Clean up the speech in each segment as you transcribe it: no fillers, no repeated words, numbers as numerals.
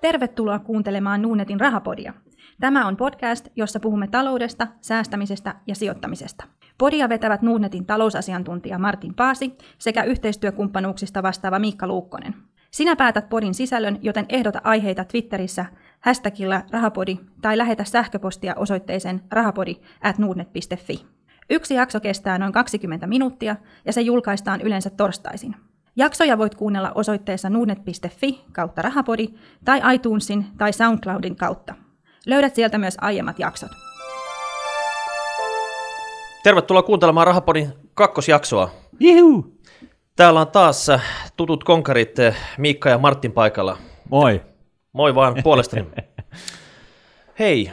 Tervetuloa kuuntelemaan Nuunetin Rahapodia. Tämä on podcast, jossa puhumme taloudesta, säästämisestä ja sijoittamisesta. Podia vetävät Nuunetin talousasiantuntija Martin Paasi sekä yhteistyökumppanuuksista vastaava Miikka Luukkonen. Sinä päätät podin sisällön, joten ehdota aiheita Twitterissä hashtagilla rahapodi tai lähetä sähköpostia osoitteeseen rahapodi@nuunet.fi. Yksi jakso kestää noin 20 minuuttia ja se julkaistaan yleensä torstaisin. Jaksoja voit kuunnella osoitteessa nuunet.fi/rahapodi tai iTunesin tai Soundcloudin kautta. Löydät sieltä myös aiemmat jaksot. Tervetuloa kuuntelemaan Rahapodin kakkosjaksoa. Juhu! Täällä on taas tutut konkarit Miikka ja Martin paikalla. Moi! Moi vaan puolestani. Hei,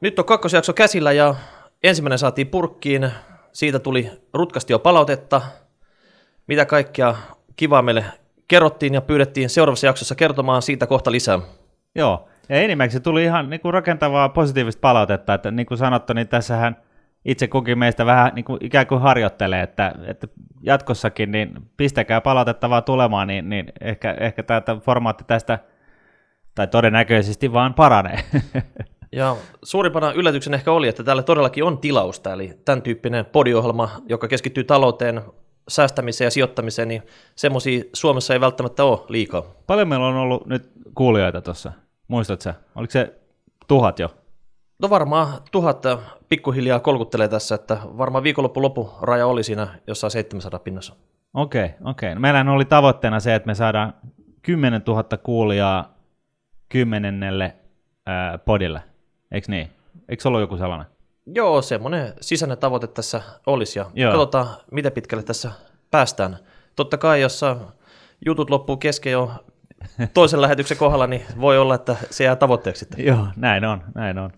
nyt on kakkosjakso käsillä ja ensimmäinen saatiin purkkiin. Siitä tuli rutkasti jo palautetta. Mitä kaikkea kivaa meille kerrottiin ja pyydettiin seuraavassa jaksossa kertomaan siitä kohta lisää. Joo, ja enimmäkseen tuli ihan niin kuin rakentavaa positiivista palautetta, että niin kuin sanottu, niin tässähän itse kukin meistä vähän niin kuin ikään kuin harjoittelee, että jatkossakin niin pistäkää palautetta vaan tulemaan, niin ehkä tämä formaatti tästä, tai todennäköisesti vaan paranee. Ja suurimpana yllätyksen ehkä oli, että täällä todellakin on tilausta, eli tämän tyyppinen podiohjelma, joka keskittyy talouteen, säästämiseen ja sijoittamiseen, niin semmoisia Suomessa ei välttämättä ole liikaa. Paljon meillä on ollut nyt kuulijoita tuossa, muistatko sä? Oliko se 1000 jo? No varmaan 1000 pikkuhiljaa kolkuttelee tässä, että varmaan viikonloppuraja oli siinä jossain 700 pinnassa. Okei. No meillähän oli tavoitteena se, että me saadaan 10 000 kuulijaa 10. podille, eikö niin? Eikö se ollut joku sellainen? Joo, semmoinen sisäinen tavoite tässä olisi ja Katsotaan, miten pitkälle tässä päästään. Totta kai, jos jutut loppuu kesken jo toisen lähetyksen kohdalla, niin voi olla, että se jää tavoitteeksi sitten. Joo, näin on.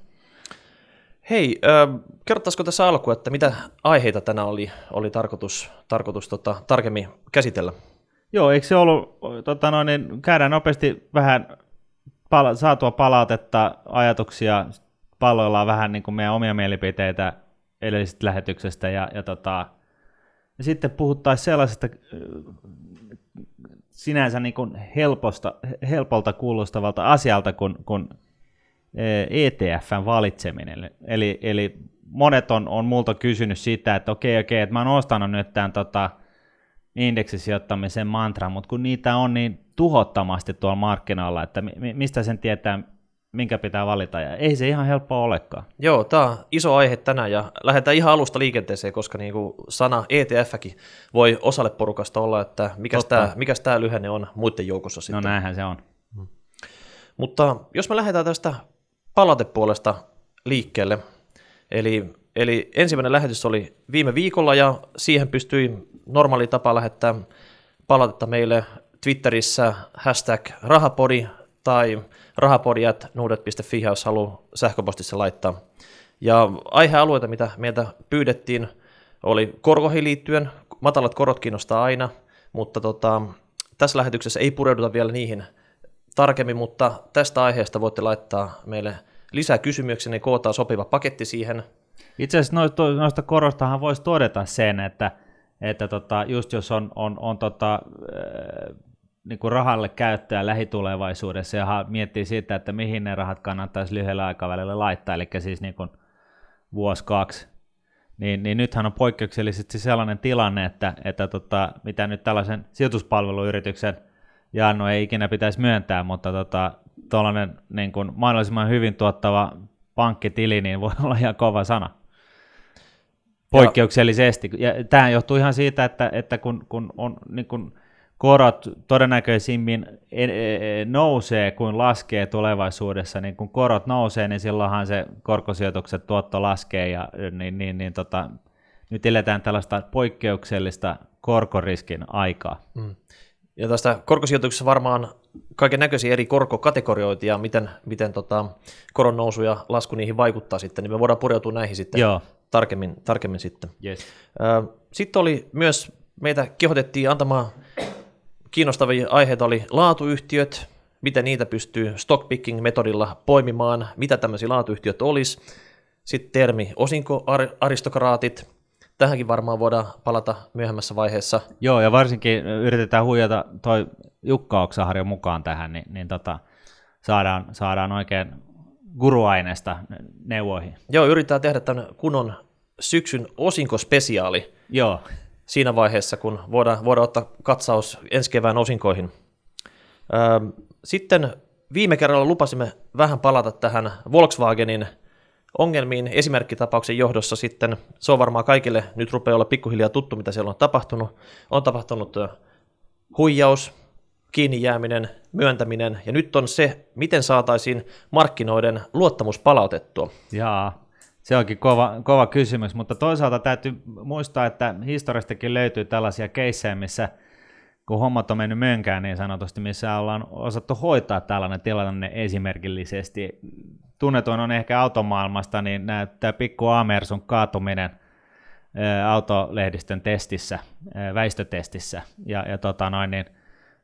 Hei, kerrottaisiko tässä alkuun, että mitä aiheita tänään oli tarkoitus tarkemmin käsitellä? Joo, eikö se ollut, niin käydään nopeasti vähän saatua palautetta, ajatuksia, palloillaan vähän niin kuin meidän omia mielipiteitä edellisestä lähetyksestä ja sitten puhuttaisiin sellaisesta sinänsä niin kuin helpolta kuulostavalta asialta kuin ETF:n valitseminen. Eli monet on multa kysynyt sitä, että okei, että mä oon ostanut nyt tämän indeksisijoittamisen mantran, mutta kun niitä on niin tuhottomasti tuolla markkinoilla, että mistä sen tietää, minkä pitää valita, ja ei se ihan helppoa olekaan. Joo, tämä on iso aihe tänään, ja lähdetään ihan alusta liikenteeseen, koska niinku sana ETF:kin voi osalle porukasta olla, että mikäs tämä lyhenne on muiden joukossa sitten. No näinhän se on. Mutta jos me lähdetään tästä palautepuolesta liikkeelle, eli ensimmäinen lähetys oli viime viikolla, ja siihen pystyi normaali tapa lähettää palautetta meille Twitterissä #rahapodi, tai rahapodi@nuudet.fi, jos haluaa sähköpostissa laittaa. Ja aihealueita, mitä meiltä pyydettiin, oli korkoihin liittyen. Matalat korot kiinnostaa aina, mutta tässä lähetyksessä ei pureuduta vielä niihin tarkemmin, mutta tästä aiheesta voitte laittaa meille lisää kysymyksiä, niin kootaan sopiva paketti siihen. Itse asiassa noista korostahan voisi todeta sen, että just jos on niin kuin rahalle käyttöä lähitulevaisuudessa ja miettii sitä, että mihin ne rahat kannattaisi lyhyellä aikavälillä laittaa, eli siis niin kuin vuosi 2, niin nythän on poikkeuksellisesti sellainen tilanne, että mitä nyt tällaisen sijoituspalveluyrityksen Jaannu ei ikinä pitäisi myöntää, mutta tuollainen niin kuin mahdollisimman hyvin tuottava pankkitili niin voi olla ihan kova sana. Poikkeuksellisesti. Ja tämähän johtuu ihan siitä, että kun on niin kuin korot todennäköisimmin nousee kuin laskee tulevaisuudessa, niin kun korot nousee, niin silloinhan se korkosijoitukset tuotto laskee, ja nyt eletään tällaista poikkeuksellista korkoriskin aikaa. Mm. Ja tästä korkosijoituksessa varmaan kaiken näköisiä eri korkokategorioita ja miten koron nousu ja lasku niihin vaikuttaa sitten, niin me voidaan pureutua näihin sitten tarkemmin sitten. Yes. Sitten oli myös, meitä kehotettiin antamaan kiinnostavia aiheita, oli laatuyhtiöt, miten niitä pystyy stockpicking-metodilla poimimaan, mitä tämmöisiä laatuyhtiöt olisi, Sitten termi osinkoaristokraatit. Tähänkin varmaan voidaan palata myöhemmässä vaiheessa. Joo, ja varsinkin yritetään huijata toi Jukka Oksaharju mukaan tähän, niin saadaan oikein guruaineesta neuvoihin. Joo, yritetään tehdä tämän kunnon syksyn osinkospesiaali. Joo. Siinä vaiheessa, kun voidaan ottaa katsaus ensi kevään osinkoihin. Sitten viime kerralla lupasimme vähän palata tähän Volkswagenin ongelmiin esimerkkitapauksen johdossa sitten. Se on varmaan kaikille nyt rupeaa olla pikkuhiljaa tuttu, mitä siellä on tapahtunut. On tapahtunut huijaus, kiinni jääminen, myöntäminen ja nyt on se, miten saataisiin markkinoiden luottamus palautettua. Jaa. Se onkin kova kysymys, mutta toisaalta täytyy muistaa, että historiastakin löytyy tällaisia keissejä, missä kun hommat on mennyt mönkään niin sanotusti, missä ollaan osattu hoitaa tällainen tilanne esimerkillisesti. Tunnetuin on ehkä automaailmasta, niin näyttää pikku Amersun kaatuminen autolehdistön testissä, väistötestissä.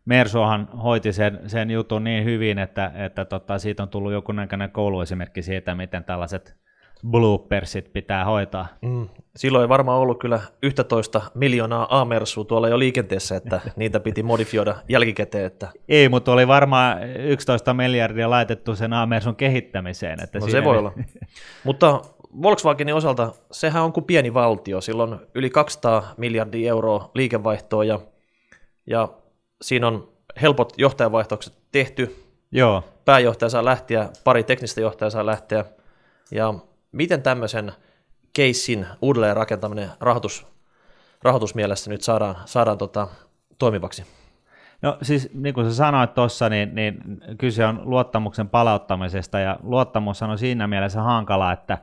Mersuhan hoiti sen jutun niin hyvin, että siitä on tullut jonkunnäköinen kouluesimerkki siitä, miten tällaiset bloopersit pitää hoitaa. Silloin ei varmaan ollut kyllä 11 miljoonaa A-mersua tuolla jo liikenteessä, että niitä piti modifioida jälkikäteen. Että... Ei, mutta oli varmaan 11 miljardia laitettu sen A-mersun kehittämiseen. Että no se voi olla. Mutta Volkswagenin osalta sehän on kuin pieni valtio. Sillä on yli 200 miljardia euroa liikevaihtoa ja siinä on helpot johtajavaihtokset tehty. Joo. Pääjohtaja saa lähteä, pari teknistä johtajaa saa lähteä ja miten tämmöisen keissin uudelleen rakentaminen rahoitusmielessä nyt saadaan toimivaksi? No siis niin kuin sä sanoit tuossa, niin kyse on luottamuksen palauttamisesta ja luottamus on siinä mielessä hankala, että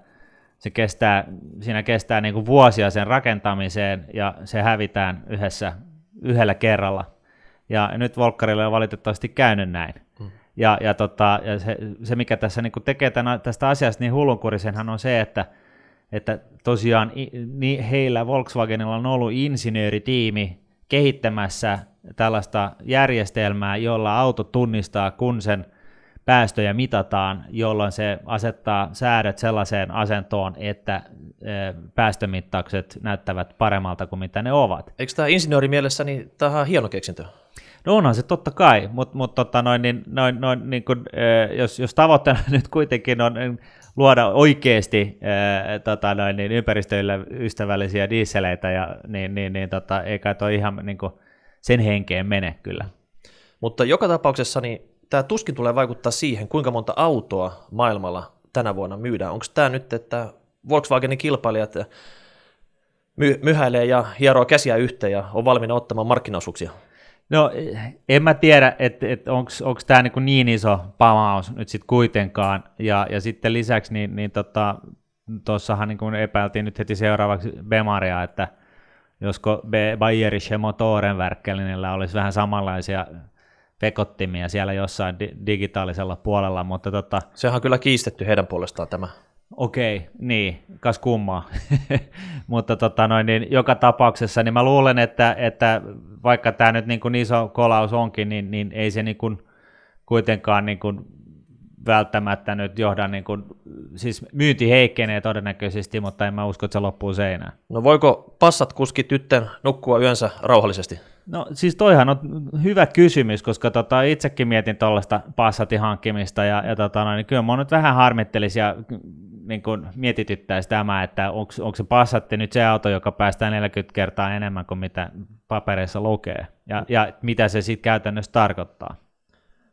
siinä kestää niin kuin vuosia sen rakentamiseen ja se hävitään yhdellä kerralla. Ja nyt Volkkarille on valitettavasti käynyt näin. Ja se, mikä tässä niin kuin tekee tästä asiasta niin hullunkurisenhan on se, että tosiaan heillä Volkswagenilla on ollut insinööritiimi kehittämässä tällaista järjestelmää, jolla auto tunnistaa, kun sen päästöjä mitataan, jolloin se asettaa säädöt sellaiseen asentoon, että päästömittaukset näyttävät paremmalta kuin mitä ne ovat. Eikö tämä insinööri mielessä, niin tämä on hieno keksintö? No onhan se totta kai, mutta jos tavoitteena nyt kuitenkin on luoda oikeasti ympäristölle ystävällisiä dieseleitä, eikä toi ihan niin kuin sen henkeen mene kyllä. Mutta joka tapauksessa niin tämä tuskin tulee vaikuttaa siihen, kuinka monta autoa maailmalla tänä vuonna myydään. Onko tämä nyt, että Volkswagenin kilpailijat myhäilee ja hieroo käsiä yhteen ja on valmiina ottamaan markkinaosuuksia? No en mä tiedä, että onko tämä niin iso pamaus nyt sitten kuitenkaan, ja sitten lisäksi tuossahan niin epäiltiin nyt heti seuraavaksi Bemaria, että josko Bayerische Motoren Werkelillä olisi vähän samanlaisia pekottimia siellä jossain digitaalisella puolella, mutta sehän on kyllä kiistetty heidän puolestaan tämä. Okei, niin, kas kummaa. Mutta joka tapauksessa niin mä luulen, että vaikka tämä nyt niin kuin iso kolaus onkin, niin ei se niin kuin kuitenkaan niin kuin välttämättä nyt johda, niin kuin, siis myynti heikkenee todennäköisesti, mutta en mä usko, että se loppuu seinään. No voiko Passat-kuski tytten nukkua yönsä rauhallisesti? No siis toihan on hyvä kysymys, koska itsekin mietin tuollaista Passatin hankkimista, ja kyllä mä nyt vähän harmittelisi ja niin kun mietityttäisi tämä, että onko se Passatti nyt se auto, joka päästää 40 kertaa enemmän kuin mitä papereissa lukee, ja mitä se sitten käytännössä tarkoittaa.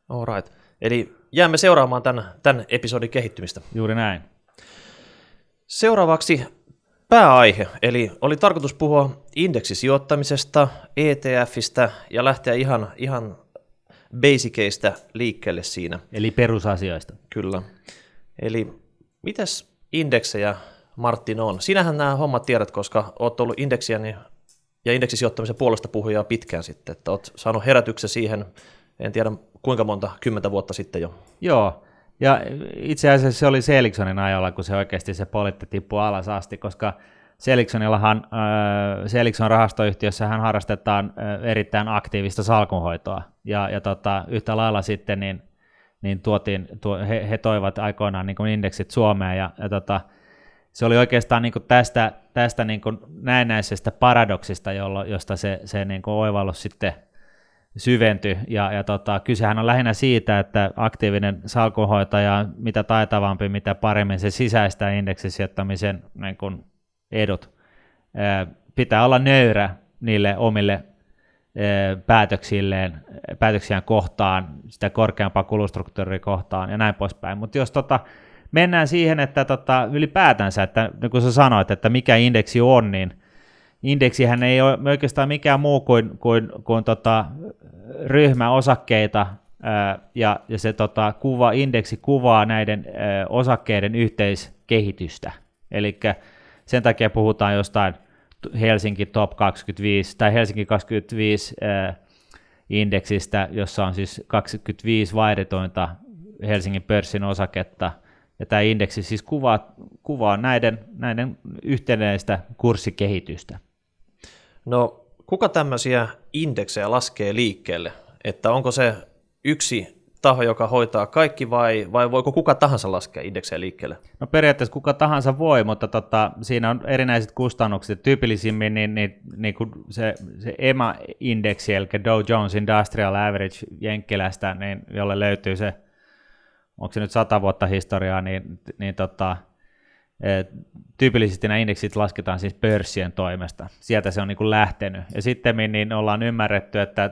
All right. Eli jäämme seuraamaan tämän episodin kehittymistä. Juuri näin. Seuraavaksi pääaihe, eli oli tarkoitus puhua indeksisijoittamisesta, ETFistä ja lähteä ihan basiceista liikkeelle siinä. Eli perusasioista. Kyllä. Eli mitäs indeksejä, Martin, on? Sinähän nämä hommat tiedät, koska olet ollut indeksiä ja indeksisijoittamisen puolesta puhujaa pitkään sitten, että olet saanut herätyksen siihen, en tiedä kuinka monta, 10 vuotta sitten jo. Joo, ja itse asiassa se oli Seligsonin ajalla, kun se oikeasti se poliitti tippui alas asti, koska Seligson rahastoyhtiössähän harrastetaan erittäin aktiivista salkunhoitoa, ja yhtä lailla sitten niin tuotiin, he toivat aikoinaan niin kuin indeksit Suomeen, ja se oli oikeastaan niin kuin tästä niin kuin näennäisestä paradoksista, josta se niin kuin oivallus sitten syventyi. Kysehän on lähinnä siitä, että aktiivinen salkunhoitaja, mitä taitavampi, mitä paremmin se sisäistää indeksisijoittamisen niin kuin edut. Pitää olla nöyrä niille omille päätöksiään kohtaan, sitä korkeampaa kulustruktuuria kohtaan ja näin poispäin. Mutta jos mennään siihen, että ylipäätänsä, että niin kuin sä sanoit, että mikä indeksi on, niin indeksihän ei ole oikeastaan mikään muu kuin ryhmä osakkeita, ja se indeksi kuvaa näiden osakkeiden yhteiskehitystä. Eli sen takia puhutaan jostain Helsinki Top 25 tai Helsinki 25 indeksistä, jossa on siis 25 vaihdetointa Helsingin pörssin osaketta, ja tämä indeksi siis kuvaa näiden yhtenäistä kurssikehitystä. No, kuka tämmöisiä indeksejä laskee liikkeelle? Että onko se yksi taho, joka hoitaa kaikki, vai voiko kuka tahansa laskea indeksejä liikkeelle? No periaatteessa kuka tahansa voi, mutta siinä on erinäiset kustannukset. Tyypillisimmin niin kuin se EMA-indeksi, eli Dow Jones Industrial Average jenkkilästä, niin, jolle löytyy se, onko se nyt 100 vuotta historiaa, niin tyypillisesti nämä indeksit lasketaan siis pörssien toimesta. Sieltä se on niin kuin lähtenyt. Ja sitten niin ollaan ymmärretty, että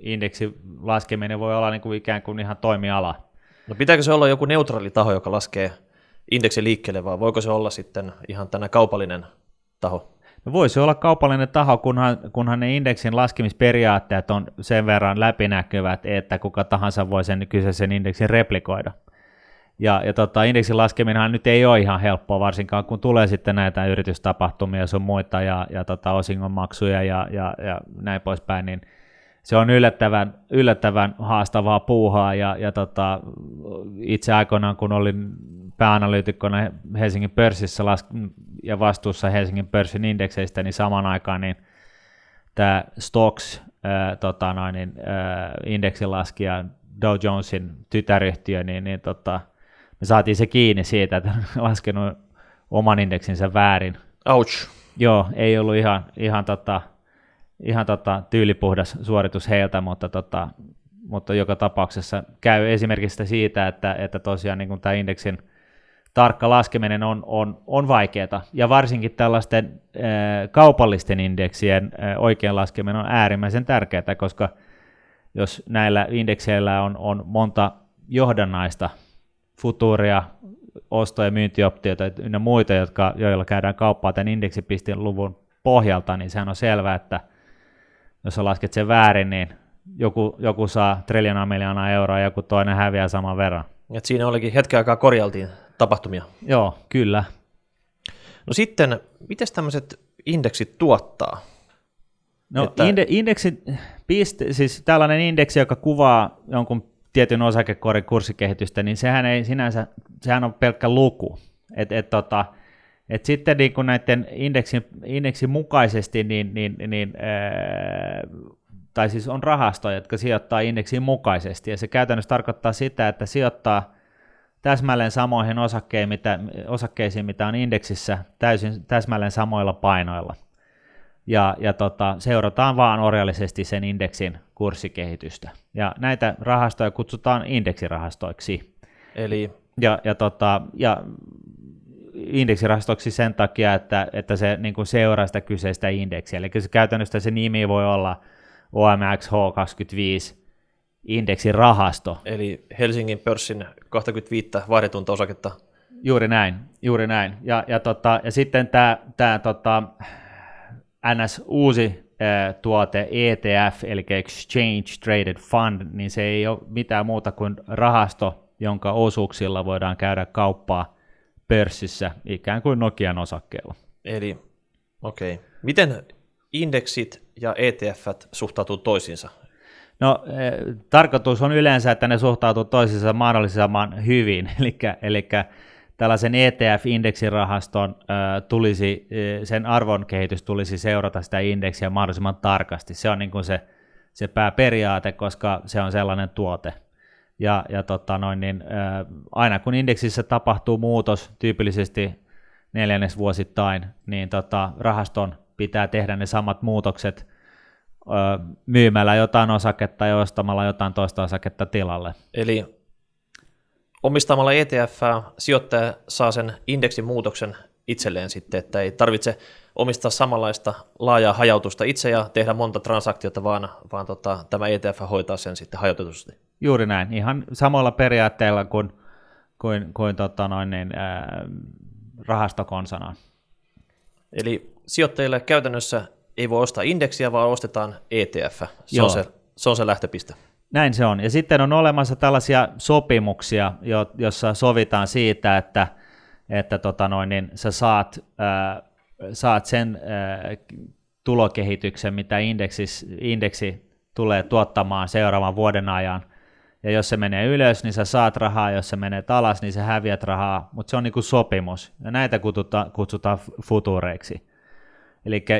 indeksi laskeminen voi olla niin kuin ikään kuin ihan toimiala. No pitääkö se olla joku neutraali taho, joka laskee indeksi liikkeelle, vai voiko se olla sitten ihan tänä kaupallinen taho? No voi se olla kaupallinen taho, kunhan ne indeksin laskemisperiaatteet on sen verran läpinäkyvät, että kuka tahansa voi sen kyseisen indeksin replikoida. Ja indeksin laskeminenhan nyt ei ole ihan helppoa, varsinkaan kun tulee sitten näitä yritystapahtumia sun muita ja osingonmaksuja ja näin poispäin, niin se on yllättävän haastavaa puuhaa, ja itse aikoinaan, kun olin pääanalyytikkona Helsingin pörssissä ja vastuussa Helsingin pörssin indekseistä, niin samaan aikaan niin tämä Stoxx indeksilaskija Dow Jonesin tytäryhtiö, me saatiin se kiinni siitä, että on laskenut oman indeksinsä väärin. Ouch. Joo, ei ollut ihan tyylipuhdas suoritus heiltä, mutta joka tapauksessa käy esimerkiksi siitä, että tosiaan niin tämä indeksin tarkka laskeminen on vaikeaa, ja varsinkin tällaisten kaupallisten indeksien oikein laskeminen on äärimmäisen tärkeää, koska jos näillä indekseillä on monta johdannaista, futuuria, osto- ja myyntioptioita ynnä muita, joilla käydään kauppaa tämän indeksipistin luvun pohjalta, niin sehän on selvää, että jos sä lasket sen väärin, niin joku saa triljoonaa miljoonaa euroa ja joku toinen häviää saman verran. Et siinä olikin hetken aikaa korjailtiin tapahtumia. Joo, kyllä. No sitten, mites tämmöiset indeksit tuottaa? No siis tällainen indeksi, joka kuvaa jonkun tietyn osakekorin kurssikehitystä, niin sehän on pelkkä luku. Et sitten niin kun näiden indeksin mukaisesti, tai siis on rahastoja, jotka sijoittaa indeksin mukaisesti, ja se käytännössä tarkoittaa sitä, että sijoittaa täsmälleen samoihin osakkeisiin, mitä on indeksissä, täsmälleen samoilla painoilla, ja seurataan vaan orjallisesti sen indeksin kurssikehitystä, ja näitä rahastoja kutsutaan indeksirahastoiksi. Eli indeksirahastoksi sen takia, että se niin kuin seuraa sitä kyseistä indeksiä. Eli se käytännössä se nimi voi olla OMXH25 indeksirahasto. Eli Helsingin pörssin 25 vaihdetunta osaketta. Juuri näin. Ja sitten tämä NS-uusi tuote ETF, eli Exchange Traded Fund, niin se ei ole mitään muuta kuin rahasto, jonka osuuksilla voidaan käydä kauppaa pörssissä, ikään kuin Nokian osakkeella. Eli, okei. Miten indeksit ja ETF:t suhtautuu toisiinsa? No, tarkoitus on yleensä, että ne suhtautuu toisiinsa mahdollisimman hyvin, eli tällaisen ETF-indeksirahaston sen arvonkehitys tulisi seurata sitä indeksiä mahdollisimman tarkasti. Se on niin kuin se pääperiaate, koska se on sellainen tuote. ja aina kun indeksissä tapahtuu muutos tyypillisesti neljännesvuosittain, niin rahaston pitää tehdä ne samat muutokset myymällä jotain osaketta ja ostamalla jotain toista osaketta tilalle. Eli omistamalla ETF:ää sijoittaja saa sen indeksin muutoksen itselleen sitten, että ei tarvitse omistaa samanlaista laajaa hajautusta itse ja tehdä monta transaktiota, vaan tämä ETF hoitaa sen sitten hajautetusti. Juuri näin, ihan samalla periaatteella kuin rahastokonsana. Eli sijoittajille käytännössä ei voi ostaa indeksiä, vaan ostetaan ETF. Se on se lähtöpiste. Näin se on. Ja sitten on olemassa tällaisia sopimuksia, joissa sovitaan siitä, että sä saat sen tulokehityksen, mitä indeksi tulee tuottamaan seuraavan vuoden ajan. Ja jos se menee ylös, niin sä saat rahaa, jos se menee alas, niin sä häviät rahaa, mutta se on niin kuin sopimus. Ja näitä kutsutaan futureiksi.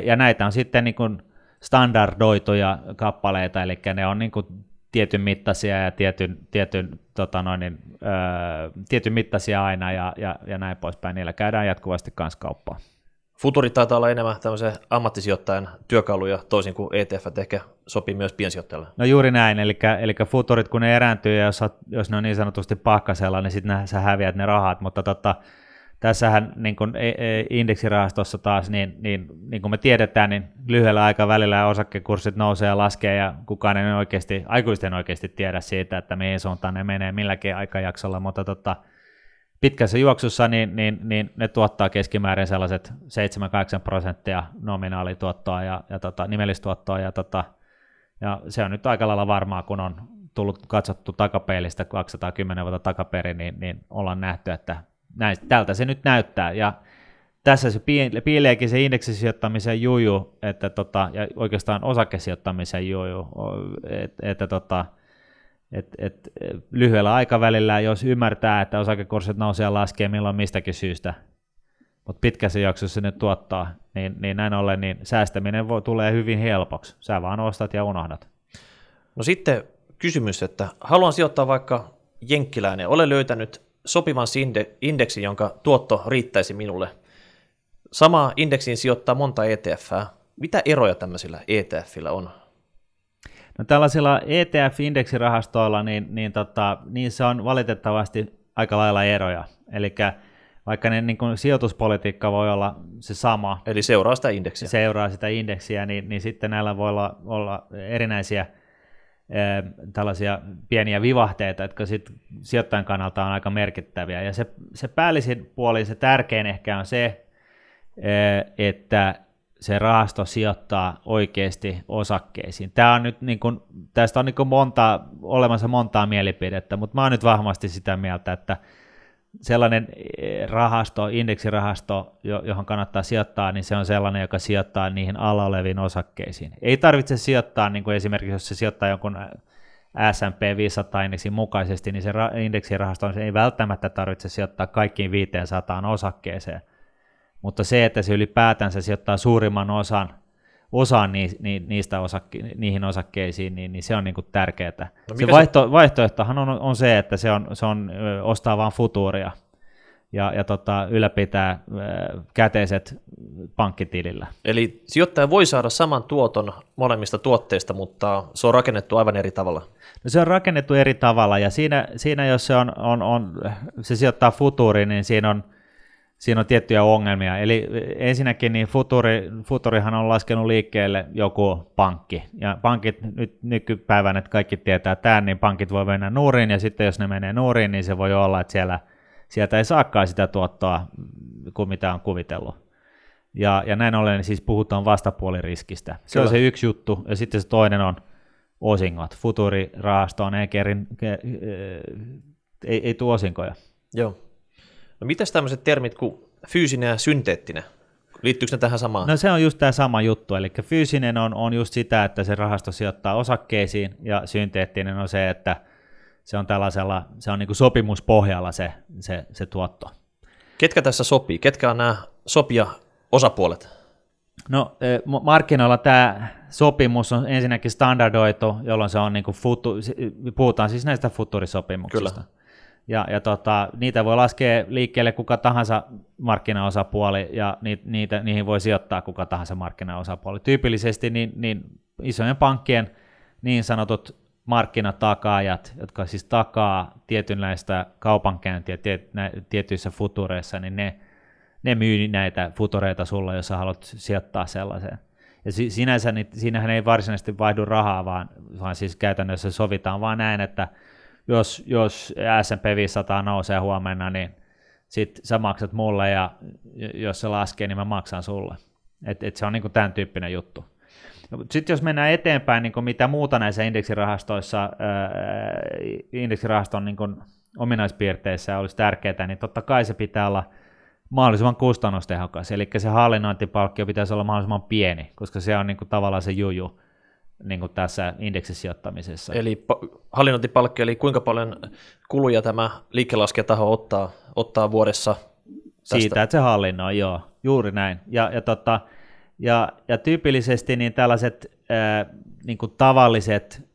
Ja näitä on sitten niin kuin standardoituja kappaleita, eli ne on niin kuin tietyn mittaisia ja tietyn mittaisia aina ja näin poispäin. Niillä käydään jatkuvasti kanssa kauppaa. Futurit taitaa olla enemmän tämmöisen ammattisijoittajan työkaluja, toisin kuin ETF ehkä sopii myös piensijoittajalle. No juuri näin, eli futurit kun ne erääntyy ja jos ne on niin sanotusti pakkasella, niin sitten sä häviät ne rahat, mutta tässähän niin kun indeksirahastossa taas, niin kuin me tiedetään, niin lyhyellä aikavälillä osakekurssit nousee ja laskee, ja kukaan ei aikuisten oikeasti tiedä siitä, että mihin suuntaan ne menee milläkin aikajaksolla, mutta pitkässä juoksussa niin ne tuottaa keskimäärin sellaiset 7-8% nominaalituottoa ja nimellistuottoa, ja se on nyt aika lailla varmaa, kun on tullut katsottu takapeilistä 210 vuotta takaperin, niin ollaan nähty, että näin, tältä se nyt näyttää, ja tässä se piileekin se indeksisijoittamisen juju, ja oikeastaan osakesijoittamisen juju, että lyhyellä aikavälillä, jos ymmärtää, että osakekurssit nousee ja laskee milloin mistäkin syystä, mutta pitkässä jaksossa ne tuottaa, niin näin ollen niin säästäminen tulee hyvin helpoksi, sä vaan ostat ja unohdat. No sitten kysymys, että haluan sijoittaa vaikka jenkkiläinen, olen löytänyt sopivan indeksin, jonka tuotto riittäisi minulle. Samaa indeksiin sijoittaa monta ETF:ää. Mitä eroja tämmöisillä ETFillä on? No tällaisilla ETF-indeksirahastoilla, niissä on valitettavasti aika lailla eroja. Eli vaikka ne niin kuin sijoituspolitiikka voi olla se sama. Eli seuraa sitä indeksiä. Niin sitten näillä voi olla erinäisiä tällaisia pieniä vivahteita, jotka sitten sijoittajan kannalta on aika merkittäviä. Ja se päällisin puoli, se tärkein ehkä on se, että se rahasto sijoittaa oikeasti osakkeisiin. Tämä on nyt niin kuin, tästä on niin kuin montaa mielipidettä, mutta mä oon nyt vahvasti sitä mieltä, että sellainen rahasto, indeksirahasto, johon kannattaa sijoittaa, niin se on sellainen, joka sijoittaa niihin alla oleviin osakkeisiin. Ei tarvitse sijoittaa, niin kuin esimerkiksi jos se sijoittaa jonkun S&P 500-indeksin mukaisesti, niin se indeksirahasto ei välttämättä tarvitse sijoittaa kaikkiin 500 osakkeeseen. Mutta se, että se ylipäätänsä sijoittaa suurimman osan niihin osakkeisiin, niin se on niin kuin tärkeää. No, se vaihtoehtohan on se, että se on ostaa vain futuuria ja ylläpitää käteiset pankkitilillä. Eli sijoittaja voi saada saman tuoton molemmista tuotteista, mutta se on rakennettu aivan eri tavalla. No, se on rakennettu eri tavalla, ja siinä jos se sijoittaa futuuriin, niin siinä on tiettyjä ongelmia. Eli ensinnäkin niin futurihan on laskenut liikkeelle joku pankki. Ja pankit nyt nykypäivänä, että kaikki tietää tämän, niin pankit voi mennä nuuriin, ja sitten jos ne menee nuuriin, niin se voi olla, että sieltä ei saakaan sitä tuottoa kuin mitä on kuvitellut. Ja näin ollen niin siis puhutaan vastapuoliriskistä. Se on se yksi juttu, ja sitten se toinen on osingot. Futurirahastoon ei tule osinkoja. Joo. No mitäs tämmöiset termit kuin fyysinen ja synteettinen? Liittyykö ne tähän samaan? No se on just tämä sama juttu, eli fyysinen on just sitä, että se rahasto sijoittaa osakkeisiin, ja synteettinen on se, että se on niin kuin sopimuspohjalla se tuotto. Ketkä tässä sopii? Ketkä on nämä sopia osapuolet? No markkinoilla tämä sopimus on ensinnäkin standardoitu, jolloin se on niin kuin puhutaan siis näistä futurisopimuksista. Kyllä. Ja niitä voi laskea liikkeelle kuka tahansa markkinaosapuoli ja niihin voi sijoittaa kuka tahansa markkinaosapuoli. Tyypillisesti niin isojen pankkien niin sanotut markkinatakaajat, jotka siis takaa tietynlaista kaupankäyntiä tietyissä futureissa, niin ne myy näitä futureita sulla, jos haluat sijoittaa sellaiseen. Ja sinänsä niin siinähän ei varsinaisesti vaihdu rahaa, vaan siis käytännössä sovitaan vaan näin, että jos S&P 500 nousee huomenna, niin sit sä maksat mulle, ja jos se laskee, niin mä maksan sulle. Et se on niinku tämän tyyppinen juttu. Sitten jos mennään eteenpäin, niin mitä muuta näissä indeksirahaston niin ominaispiirteissä olisi tärkeää, niin totta kai se pitää olla mahdollisimman kustannustehokas, eli se hallinnointipalkkio pitäisi olla mahdollisimman pieni, koska se on niin kuin tavallaan se juju niin kuin tässä indeksisijoittamisessa. Eli hallinnointipalkkio, eli kuinka paljon kuluja tämä liikelaskijataho ottaa vuodessa tästä? Siitä, että se hallinnoi, joo, juuri näin. Ja tyypillisesti niin tällaiset niin kuin tavalliset,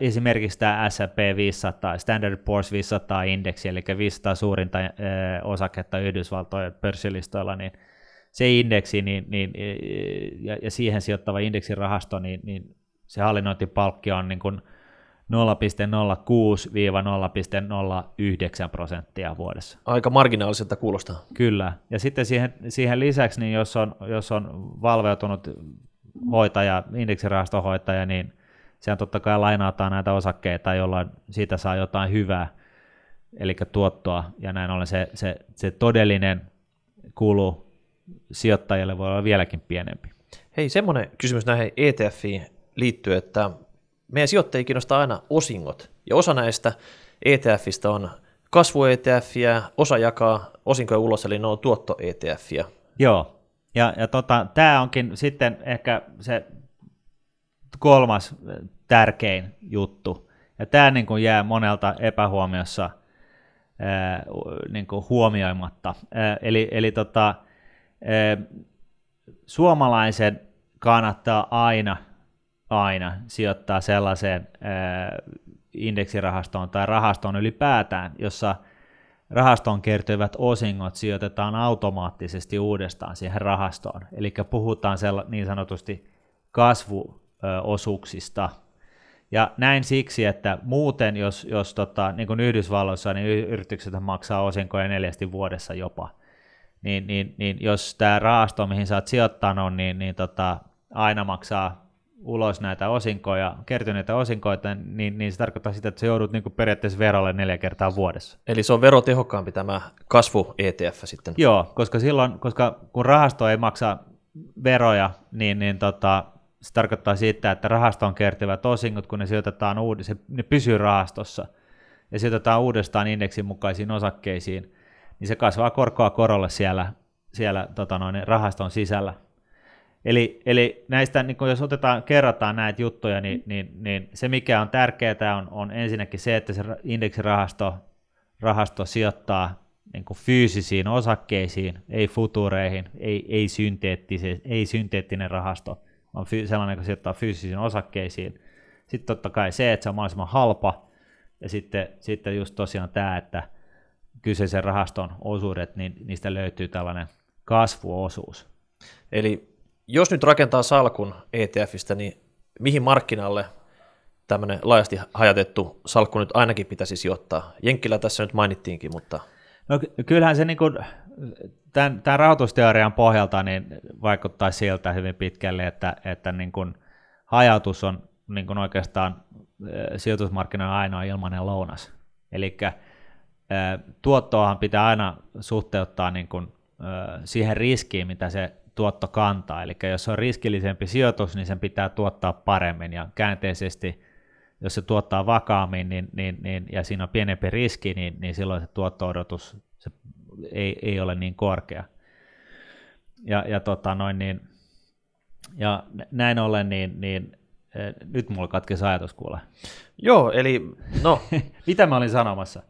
esimerkiksi tämä S&P 500, Standard Poor's 500 indeksi, eli 500 suurinta osaketta Yhdysvaltojen pörssilistoilla, niin se indeksi ja siihen sijoittava indeksirahasto, niin se hallinnointipalkkio on niin kuin 0,06-0,09% vuodessa. Aika marginaaliselta kuulostaa. Kyllä, ja sitten siihen lisäksi, niin jos on valveutunut hoitaja, indeksirahastohoitaja, niin sehän totta kai lainaataan näitä osakkeita, jolloin siitä saa jotain hyvää, eli tuottoa, ja näin ollen se todellinen kulu sijoittajalle voi olla vieläkin pienempi. Hei, semmoinen kysymys näihin ETFiin liittyy, että meidän sijoittajia kiinnostaa aina osingot, ja osa näistä ETFistä on kasvu-ETFiä, osa jakaa osinkoja ulos, eli ne on tuotto-ETFiä. Joo, ja tämä onkin sitten ehkä se kolmas tärkein juttu, ja tämä niin kuin jää monelta epähuomiossa niin kuin huomioimatta, suomalaisen kannattaa aina sijoittaa sellaiseen indeksirahastoon tai rahastoon ylipäätään, jossa rahastoon kertyvät osingot sijoitetaan automaattisesti uudestaan siihen rahastoon, eli puhutaan niin sanotusti kasvuosuuksista. Ja näin siksi, että muuten, jos niin kuin Yhdysvalloissa, niin yritykset maksaa osinkoja 4 vuodessa jopa, niin jos tämä rahasto, mihin sä oot sijoittanut, niin aina maksaa ulos näitä osinkoja, kertyneitä osinkoita, niin se tarkoittaa sitä, että sä joudut niin kuin periaatteessa verolle 4 kertaa vuodessa. Eli se on verotehokkaampi tämä kasvu-ETF sitten? Joo, koska kun rahasto ei maksa veroja, niin se tarkoittaa sitä, että rahastoon kertyvät osingot, kun ne sijoitetaan ne pysyy rahastossa ja sijoitetaan uudestaan indeksin mukaisiin osakkeisiin, niin se kasvaa korkoa korolle siellä rahaston sisällä. Eli näistä, niin jos kerrataan näitä juttuja, niin se mikä on tärkeää on ensinnäkin se, että se indeksirahasto sijoittaa niin kuin fyysisiin osakkeisiin, ei futureihin, ei synteettinen rahasto, on sellainen, joka sijoittaa fyysisiin osakkeisiin. Sitten totta kai se, että se on mahdollisimman halpa, ja sitten just tosiaan tämä, että kyseisen rahaston osuudet, niin niistä löytyy tällainen kasvuosuus. Eli jos nyt rakentaa salkun ETFistä, niin mihin markkinalle tämmöinen laajasti hajatettu salkku nyt ainakin pitäisi sijoittaa? Jenkkilä tässä nyt mainittiinkin, mutta... No kyllähän se niin kuin tämän rahoitusteorian pohjalta niin vaikuttaa siltä hyvin pitkälle, että niin kuin hajautus on niin kuin oikeastaan sijoitusmarkkinan ainoa ilmainen lounas. Eli tuottoahan pitää aina suhteuttaa niin kuin siihen riskiin, mitä se tuotto kantaa. Eli jos se on riskillisempi sijoitus, niin sen pitää tuottaa paremmin, ja käänteisesti jos se tuottaa vakaammin ja siinä on pienempi riski, niin silloin se tuotto-odotus ei ole niin korkea. Ja näin ollen, nyt mulla katkesi ajatus kuule. Joo, eli no. Mitä mä olin sanomassa?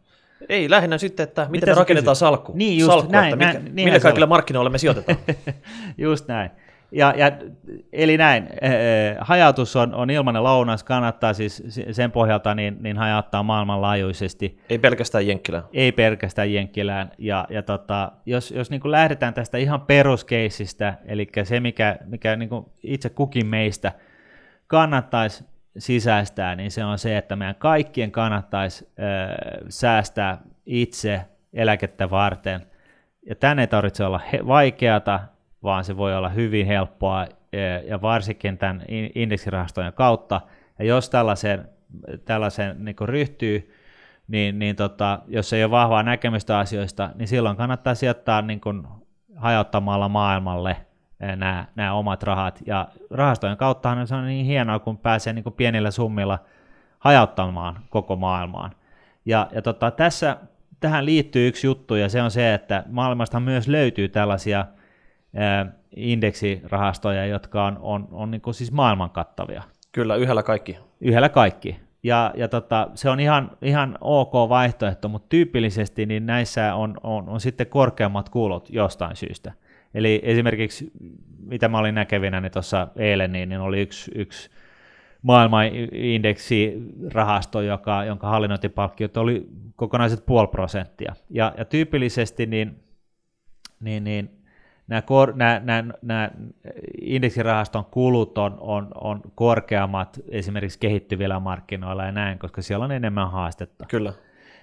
Ei, lähinnä sitten, että miten me rakennetaan salkku. Niin just salkku, näin. Millä kaikilla markkinoilla me sijoitetaan. Just näin. Ja, eli näin, hajautus on ilmainen lounas, kannattaa siis sen pohjalta niin hajauttaa maailmanlaajuisesti. Ei pelkästään Jenkkilään. Ei pelkästään Jenkkilään, ja jos niin kuin lähdetään tästä ihan peruskeissistä, eli se mikä niin kuin itse kukin meistä kannattaisi sisäistää, niin se on se, että meidän kaikkien kannattaisi säästää itse eläkettä varten, ja tän ei tarvitse olla vaikeata, vaan se voi olla hyvin helppoa ja varsinkin tämän indeksirahastojen kautta. Ja jos tällaisen niin kuin ryhtyy, niin jos ei ole vahvaa näkemystä asioista, niin silloin kannattaa sijoittaa niin kuin hajauttamalla maailmalle nämä omat rahat. Ja rahastojen kauttahan se on niin hienoa, kun pääsee niin kuin pienillä summilla hajauttamaan koko maailmaan. Ja tähän liittyy yksi juttu, ja se on se, että maailmasta myös löytyy tällaisia indeksirahastoja, jotka on niin kuin siis maailman kattavia. Kyllä, yhdellä kaikki. Yhdellä kaikki. Ja se on ihan ok vaihtoehto, mutta tyypillisesti niin näissä on sitten korkeammat kulut jostain syystä. Eli esimerkiksi, mitä mä olin näkevinä niin tuossa eilen, niin oli yksi maailman indeksirahasto, jonka hallinnointipalkkiot oli kokonaiset 0,5%. Ja tyypillisesti niin nämä indeksirahaston kulut on korkeammat esimerkiksi kehittyvillä markkinoilla ja näin, koska siellä on enemmän haastetta. Kyllä.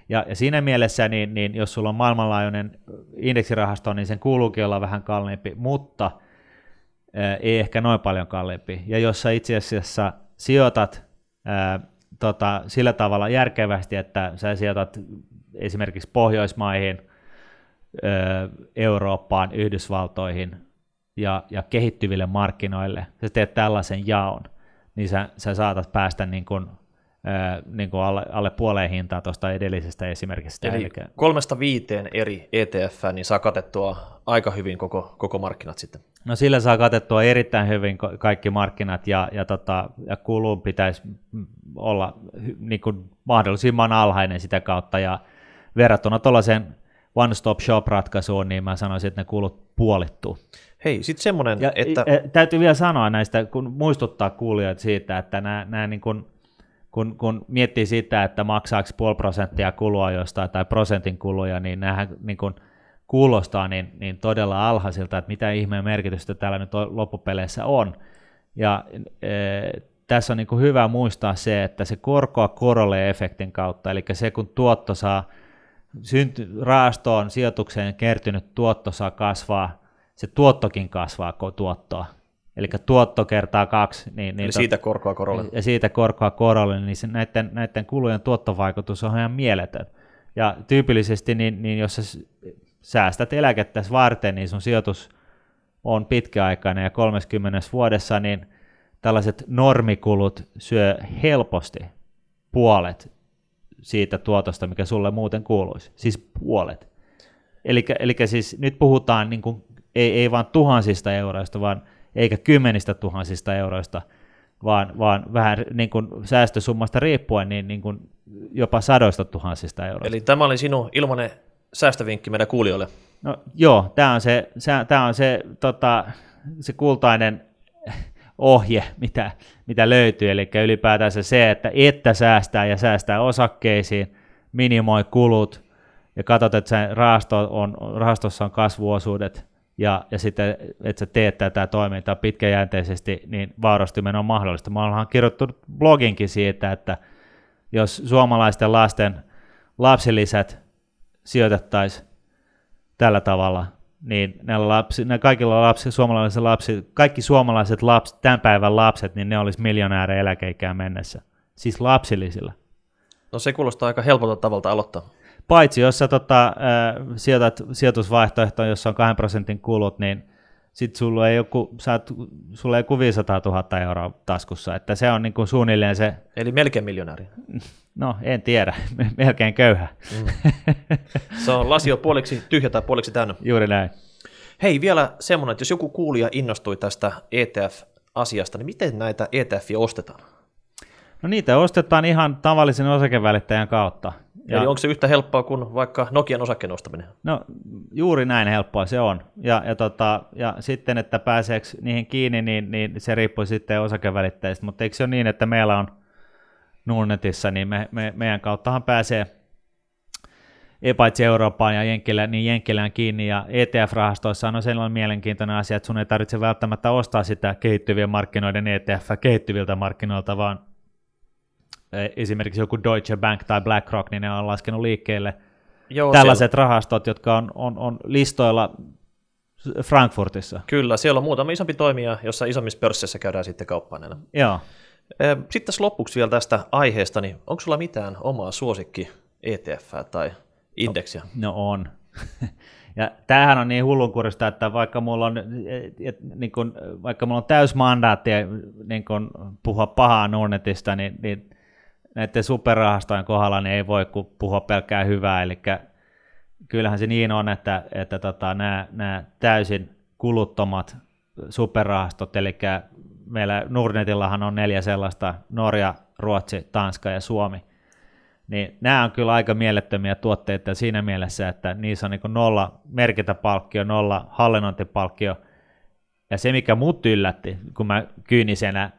Ja siinä mielessä, niin jos sulla on maailmanlaajuinen indeksirahasto, niin sen kuuluukin olla vähän kalliimpi, mutta ei ehkä noin paljon kalliimpi. Ja jos sä itse asiassa sijoitat sillä tavalla järkevästi, että sä sijoitat esimerkiksi Pohjoismaihin, Eurooppaan, Yhdysvaltoihin ja kehittyville markkinoille, sä teet tällaisen jaon, niin sä saatat päästä niin kuin alle puoleen hintaa tuosta edellisestä esimerkiksi. Eli 3-5 eri ETF, niin saa katettua aika hyvin koko markkinat sitten. No sillä saa katettua erittäin hyvin kaikki markkinat ja kulun pitäisi olla niin kuin mahdollisimman alhainen sitä kautta ja verrattuna tuollaiseen one-stop-shop-ratkaisuun, niin mä sanoisin, että ne kulut puolittuu. Hei, sitten semmoinen, että... Täytyy vielä sanoa näistä, kun muistuttaa kuulijoita siitä, että nämä niin kun miettii sitä, että maksaako 0,5% kulua jostain tai prosentin kuluja, niin nämähän niin kun kuulostaa niin todella alhaisilta, että mitä ihmeen merkitystä täällä nyt loppupeleissä on. Ja tässä on niin kun hyvä muistaa se, että se korkoa korolle efektin kautta, eli se kun tuotto saa rahastoon sijoitukseen kertynyt tuotto saa kasvaa, se tuottokin kasvaa tuottoa. Eli tuotto kertaa 2. Niin siitä korkoa korolle. Ja siitä korkoa korolle, niin se näiden kulujen tuottovaikutus on ihan mieletön. Ja tyypillisesti, niin jos sä säästät eläkettäsi varten, niin sun sijoitus on pitkäaikainen ja 30 vuodessa, niin tällaiset normikulut syö helposti puolet siitä tuotosta, mikä sulle muuten kuuluisi. Siis puolet. Eli siis nyt puhutaan niin kuin, ei vaan tuhansista euroista, eikä kymmenistä tuhansista euroista, vaan vähän niin kuin säästösummasta riippuen niin kuin jopa 100 000 euroista. Eli tämä oli sinun ilmainen säästövinkki meidän kuulijoille. No joo, tämä on se kultainen ohje, mitä löytyy, eli ylipäätään se, että säästää ja säästää osakkeisiin, minimoi kulut ja katsot, että sen rahastossa on kasvuosuudet ja sitten, että sä teet tätä toimintaa pitkäjänteisesti, niin vaurastuminen on mahdollista. Mä oonhan kirjoittanut bloginkin siitä, että jos suomalaisten lasten lapsilisät sijoitettaisiin tällä tavalla, niin kaikki suomalaiset lapset, tämän päivän lapset, niin ne olisi miljonääriä eläkeikään mennessä. Siis lapsilisillä. No se kuulostaa aika helpolta tavalta aloittaa. Paitsi jos sä sijoitat sijoitusvaihtoehtoon, jossa on 2% kulut, niin sitten sulla ei 500 000 euroa taskussa. Että se on niin kuin suunnilleen se... Eli melkein miljonääri. No, en tiedä. Melkein köyhä. Se on lasi on puoliksi tyhjä tai puoliksi täynnä. Juuri näin. Hei, vielä semmoinen, että jos joku kuulija innostui tästä ETF-asiasta, niin miten näitä ETF:iä ostetaan? No niitä ostetaan ihan tavallisen osakevälittäjän kautta. Ja eli onko se yhtä helppoa kuin vaikka Nokian osakkeen ostaminen? No juuri näin helppoa se on. Ja sitten, että pääseekö niihin kiinni, niin se riippuu sitten osakevälitteistä. Mutta eikö se ole niin, että meillä on Nuunetissa, niin meidän kauttahan pääsee paitsi Eurooppaan ja Jenkkilään, niin Jenkkilään kiinni. Ja ETF-rahastoissa on sellainen mielenkiintoinen asia, että sun ei tarvitse välttämättä ostaa sitä kehittyvien markkinoiden ETF-ää kehittyviltä markkinoilta, vaan esimerkiksi joku Deutsche Bank tai BlackRock, niin ne on laskenut liikkeelle tällaiset rahastot, jotka on listoilla Frankfurtissa. Kyllä, siellä on muutama isompi toimija, jossa isommissa pörssissä käydään sitten kauppaan. Joo. Sitten tässä lopuksi vielä tästä aiheesta, niin onko sulla mitään omaa suosikki ETF:ää tai indeksiä? No on. Ja tämähän on niin hullunkurista, että vaikka mulla on täysmandaatti niin kun puhua pahaa Nordnetista, niin näiden superrahastojen kohdalla niin ei voi kuin puhua pelkkää hyvää, eli kyllähän se niin on, että nämä täysin kuluttomat superrahastot, eli meillä Nordnetillahan on 4 sellaista, Norja, Ruotsi, Tanska ja Suomi, niin nämä on kyllä aika mielettömiä tuotteita siinä mielessä, että niissä on niin kuin 0 merkintäpalkkio, 0 hallinnointipalkkio, ja se mikä mut yllätti, kun mä kyynisenä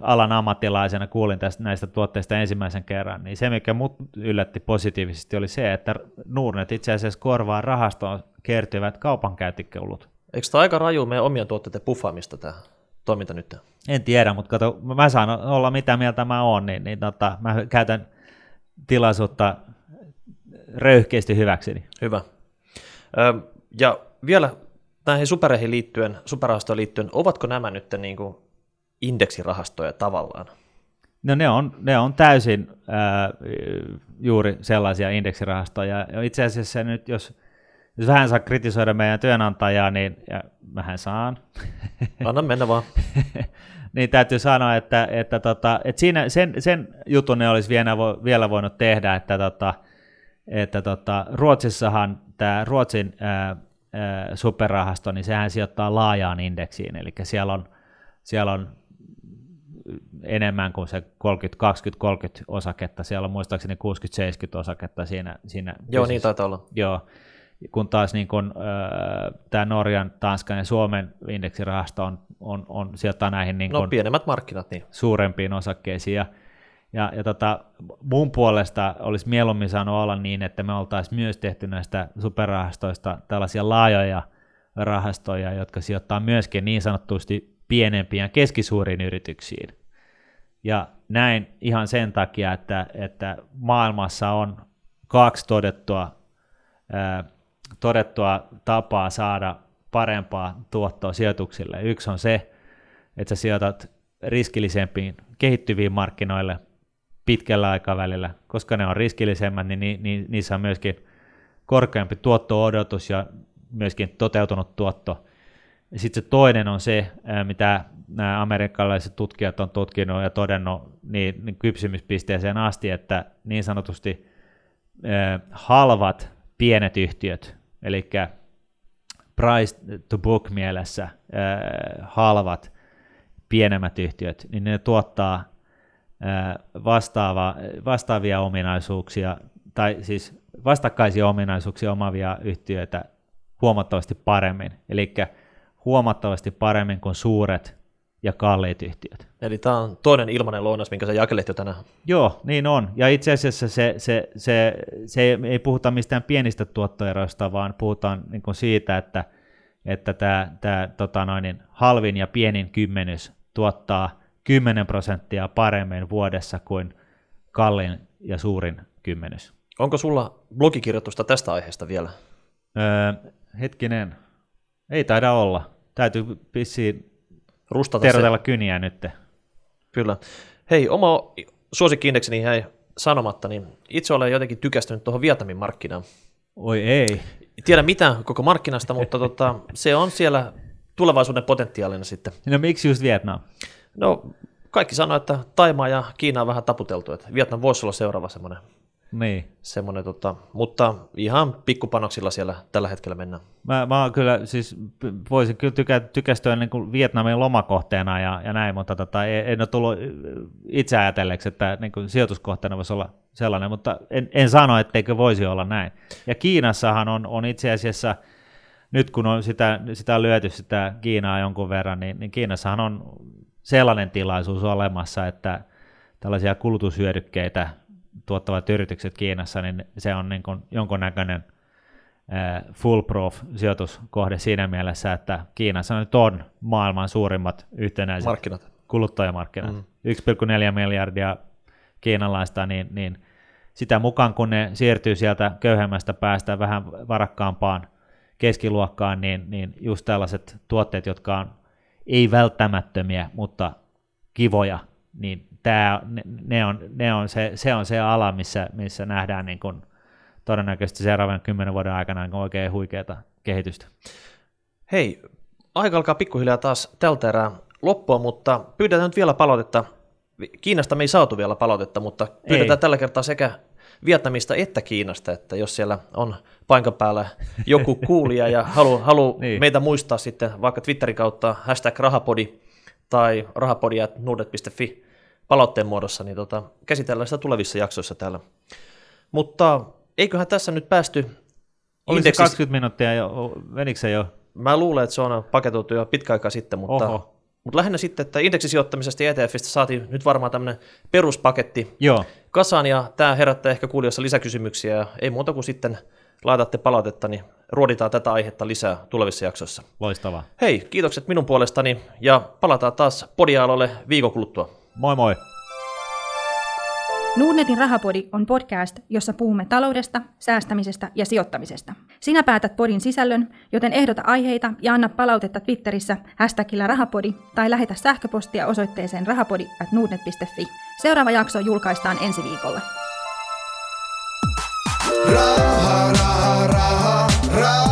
alan ammattilaisena kuulin näistä tuotteista ensimmäisen kerran, niin se mikä mut yllätti positiivisesti oli se, että Nordnet itse asiassa korvaa rahastoon kertyvät kaupankäyntikulut. Eikö tämä aika raju meidän omien tuotteiden pufaamista tähän? Toiminta nyt. En tiedä, mutta kato, mä saan olla mitä mieltä mä oon, niin mä käytän tilaisuutta röyhkeästi hyväkseni. Hyvä. Ja vielä näihin superrahastoon liittyen, ovatko nämä nyt niin kuin indeksirahastoja tavallaan? No ne on täysin juuri sellaisia indeksirahastoja. Itse asiassa nyt, jos vähän saa kritisoida meidän työnantajaa, niin mähän saan. Anna mennä vaan. Niin täytyy sanoa, että siinä sen jutun ne olisi vielä voinut tehdä, että Ruotsissahan tämä Ruotsin superrahasto, niin sehän sijoittaa laajaan indeksiin, eli siellä on enemmän kuin se 30-20-30 osaketta, siellä on muistaakseni 60-70 osaketta siinä. Joo, niin taitaa olla. Joo. Kun taas niin tämä Norjan, Tanskan ja Suomen indeksirahasto on sieltä näihin niin pienemmät markkinat, niin suurempiin osakkeisiin. Ja mun puolesta olisi mieluummin saanut olla niin, että me oltaisiin myös tehty näistä superrahastoista tällaisia laajoja rahastoja, jotka sijoittaa myöskin niin sanotusti pienempiin ja keskisuuriin yrityksiin. Ja näin ihan sen takia, että maailmassa on 2 todettua tapaa saada parempaa tuottoa sijoituksille. Yksi on se, että sä sijoitat riskillisempiin kehittyviin markkinoille pitkällä aikavälillä. Koska ne on riskillisemmät, niin niissä on myöskin korkeampi tuotto-odotus ja myöskin toteutunut tuotto. Sitten se toinen on se, mitä nämä amerikkalaiset tutkijat on tutkinut ja todennut niin kypsymispisteeseen asti, että niin sanotusti halvat pienet yhtiöt, eli price to book mielessä halvat pienemmät yhtiöt, niin ne tuottaa vastaavia ominaisuuksia, tai siis vastakkaisia ominaisuuksia omavia yhtiöitä huomattavasti paremmin, eli huomattavasti paremmin kuin suuret ja kalliit yhtiöt. Eli tämä on toinen ilmainen lounas, minkä sä jakelet jo tänään. Joo, niin on. Ja itse asiassa se ei puhuta mistään pienistä tuottoeroista, vaan puhutaan niin kuin siitä, että tämä halvin ja pienin kymmenys tuottaa 10% paremmin vuodessa kuin kalliin ja suurin kymmenys. Onko sulla blogikirjoitusta tästä aiheesta vielä? Hetkinen. Ei taida olla. Täytyy vissiin rustata terveellä kyniä nyt. Kyllä. Hei, oma suosikkiindekseni jäi sanomatta, niin itse olen jotenkin tykästynyt tuohon Vietnamin markkinaan. Oi ei. Tiedä mitään koko markkinasta, mutta se on siellä tulevaisuuden potentiaalina sitten. No miksi just Vietnam? No kaikki sanoo, että Thaimaa ja Kiinaa on vähän taputeltu, että Vietnam voisi olla seuraava semmoinen Niin. Semmoinen, mutta ihan pikkupanoksilla siellä tällä hetkellä mennään. Mä kyllä, siis voisin kyllä tykästyä niin kuin Vietnamin lomakohteena ja näin, mutta en ole tullut itse ajatelleeksi, että niin kuin sijoituskohteena voisi olla sellainen, mutta en sano, etteikö voisi olla näin. Ja Kiinassahan on itse asiassa, nyt kun on sitä lyöty sitä Kiinaa jonkun verran, niin Kiinassahan on sellainen tilaisuus olemassa, että tällaisia kulutushyödykkeitä tuottavat yritykset Kiinassa, niin se on niin kuin jonkunnäköinen foolproof-sijoituskohde siinä mielessä, että Kiinassa nyt on maailman suurimmat yhtenäiset kuluttajamarkkinat. 1,4 miljardia kiinalaista, niin sitä mukaan kun ne siirtyy sieltä köyhemmästä päästä vähän varakkaampaan keskiluokkaan, niin just tällaiset tuotteet, jotka on ei välttämättömiä, mutta kivoja, niin se on se ala, missä nähdään niin kuin todennäköisesti seuraavan 10 vuoden aikana niin oikein huikeata kehitystä. Hei, aika alkaa pikkuhiljaa taas tältä erää loppua, mutta pyydetään nyt vielä palautetta. Kiinasta me ei saatu vielä palautetta, mutta pyydetään tällä kertaa sekä Vietnamista että Kiinasta, että jos siellä on paikan päällä joku kuulija ja haluaa niin meitä muistaa sitten vaikka Twitterin kautta #rahapodi tai rahapodi@nuudet.fi palautteen muodossa, niin käsitellään sitä tulevissa jaksoissa täällä. Mutta eiköhän tässä nyt päästy... Oli se 20 minuuttia jo, menikö se jo? Mä luulen, että se on paketoitu jo pitkä aika sitten, mutta lähinnä sitten, että indeksisijoittamisesta ja ETFistä saatiin nyt varmaan tämmöinen peruspaketti kasaan, ja tämä herättää ehkä kuulijoissa lisäkysymyksiä, ja ei muuta kuin sitten laitatte palautetta, niin ruoditaan tätä aihetta lisää tulevissa jaksoissa. Loistavaa. Hei, kiitokset minun puolestani, ja palataan taas podiaalolle viikon kuluttua. Moi moi! Nuunetin Rahapodi on podcast, jossa puhumme taloudesta, säästämisestä ja sijoittamisesta. Sinä päätät podin sisällön, joten ehdota aiheita ja anna palautetta Twitterissä #rahapodi tai lähetä sähköpostia osoitteeseen rahapodi@nuunet.fi. Seuraava jakso julkaistaan ensi viikolla. Raha, raha, raha, raha.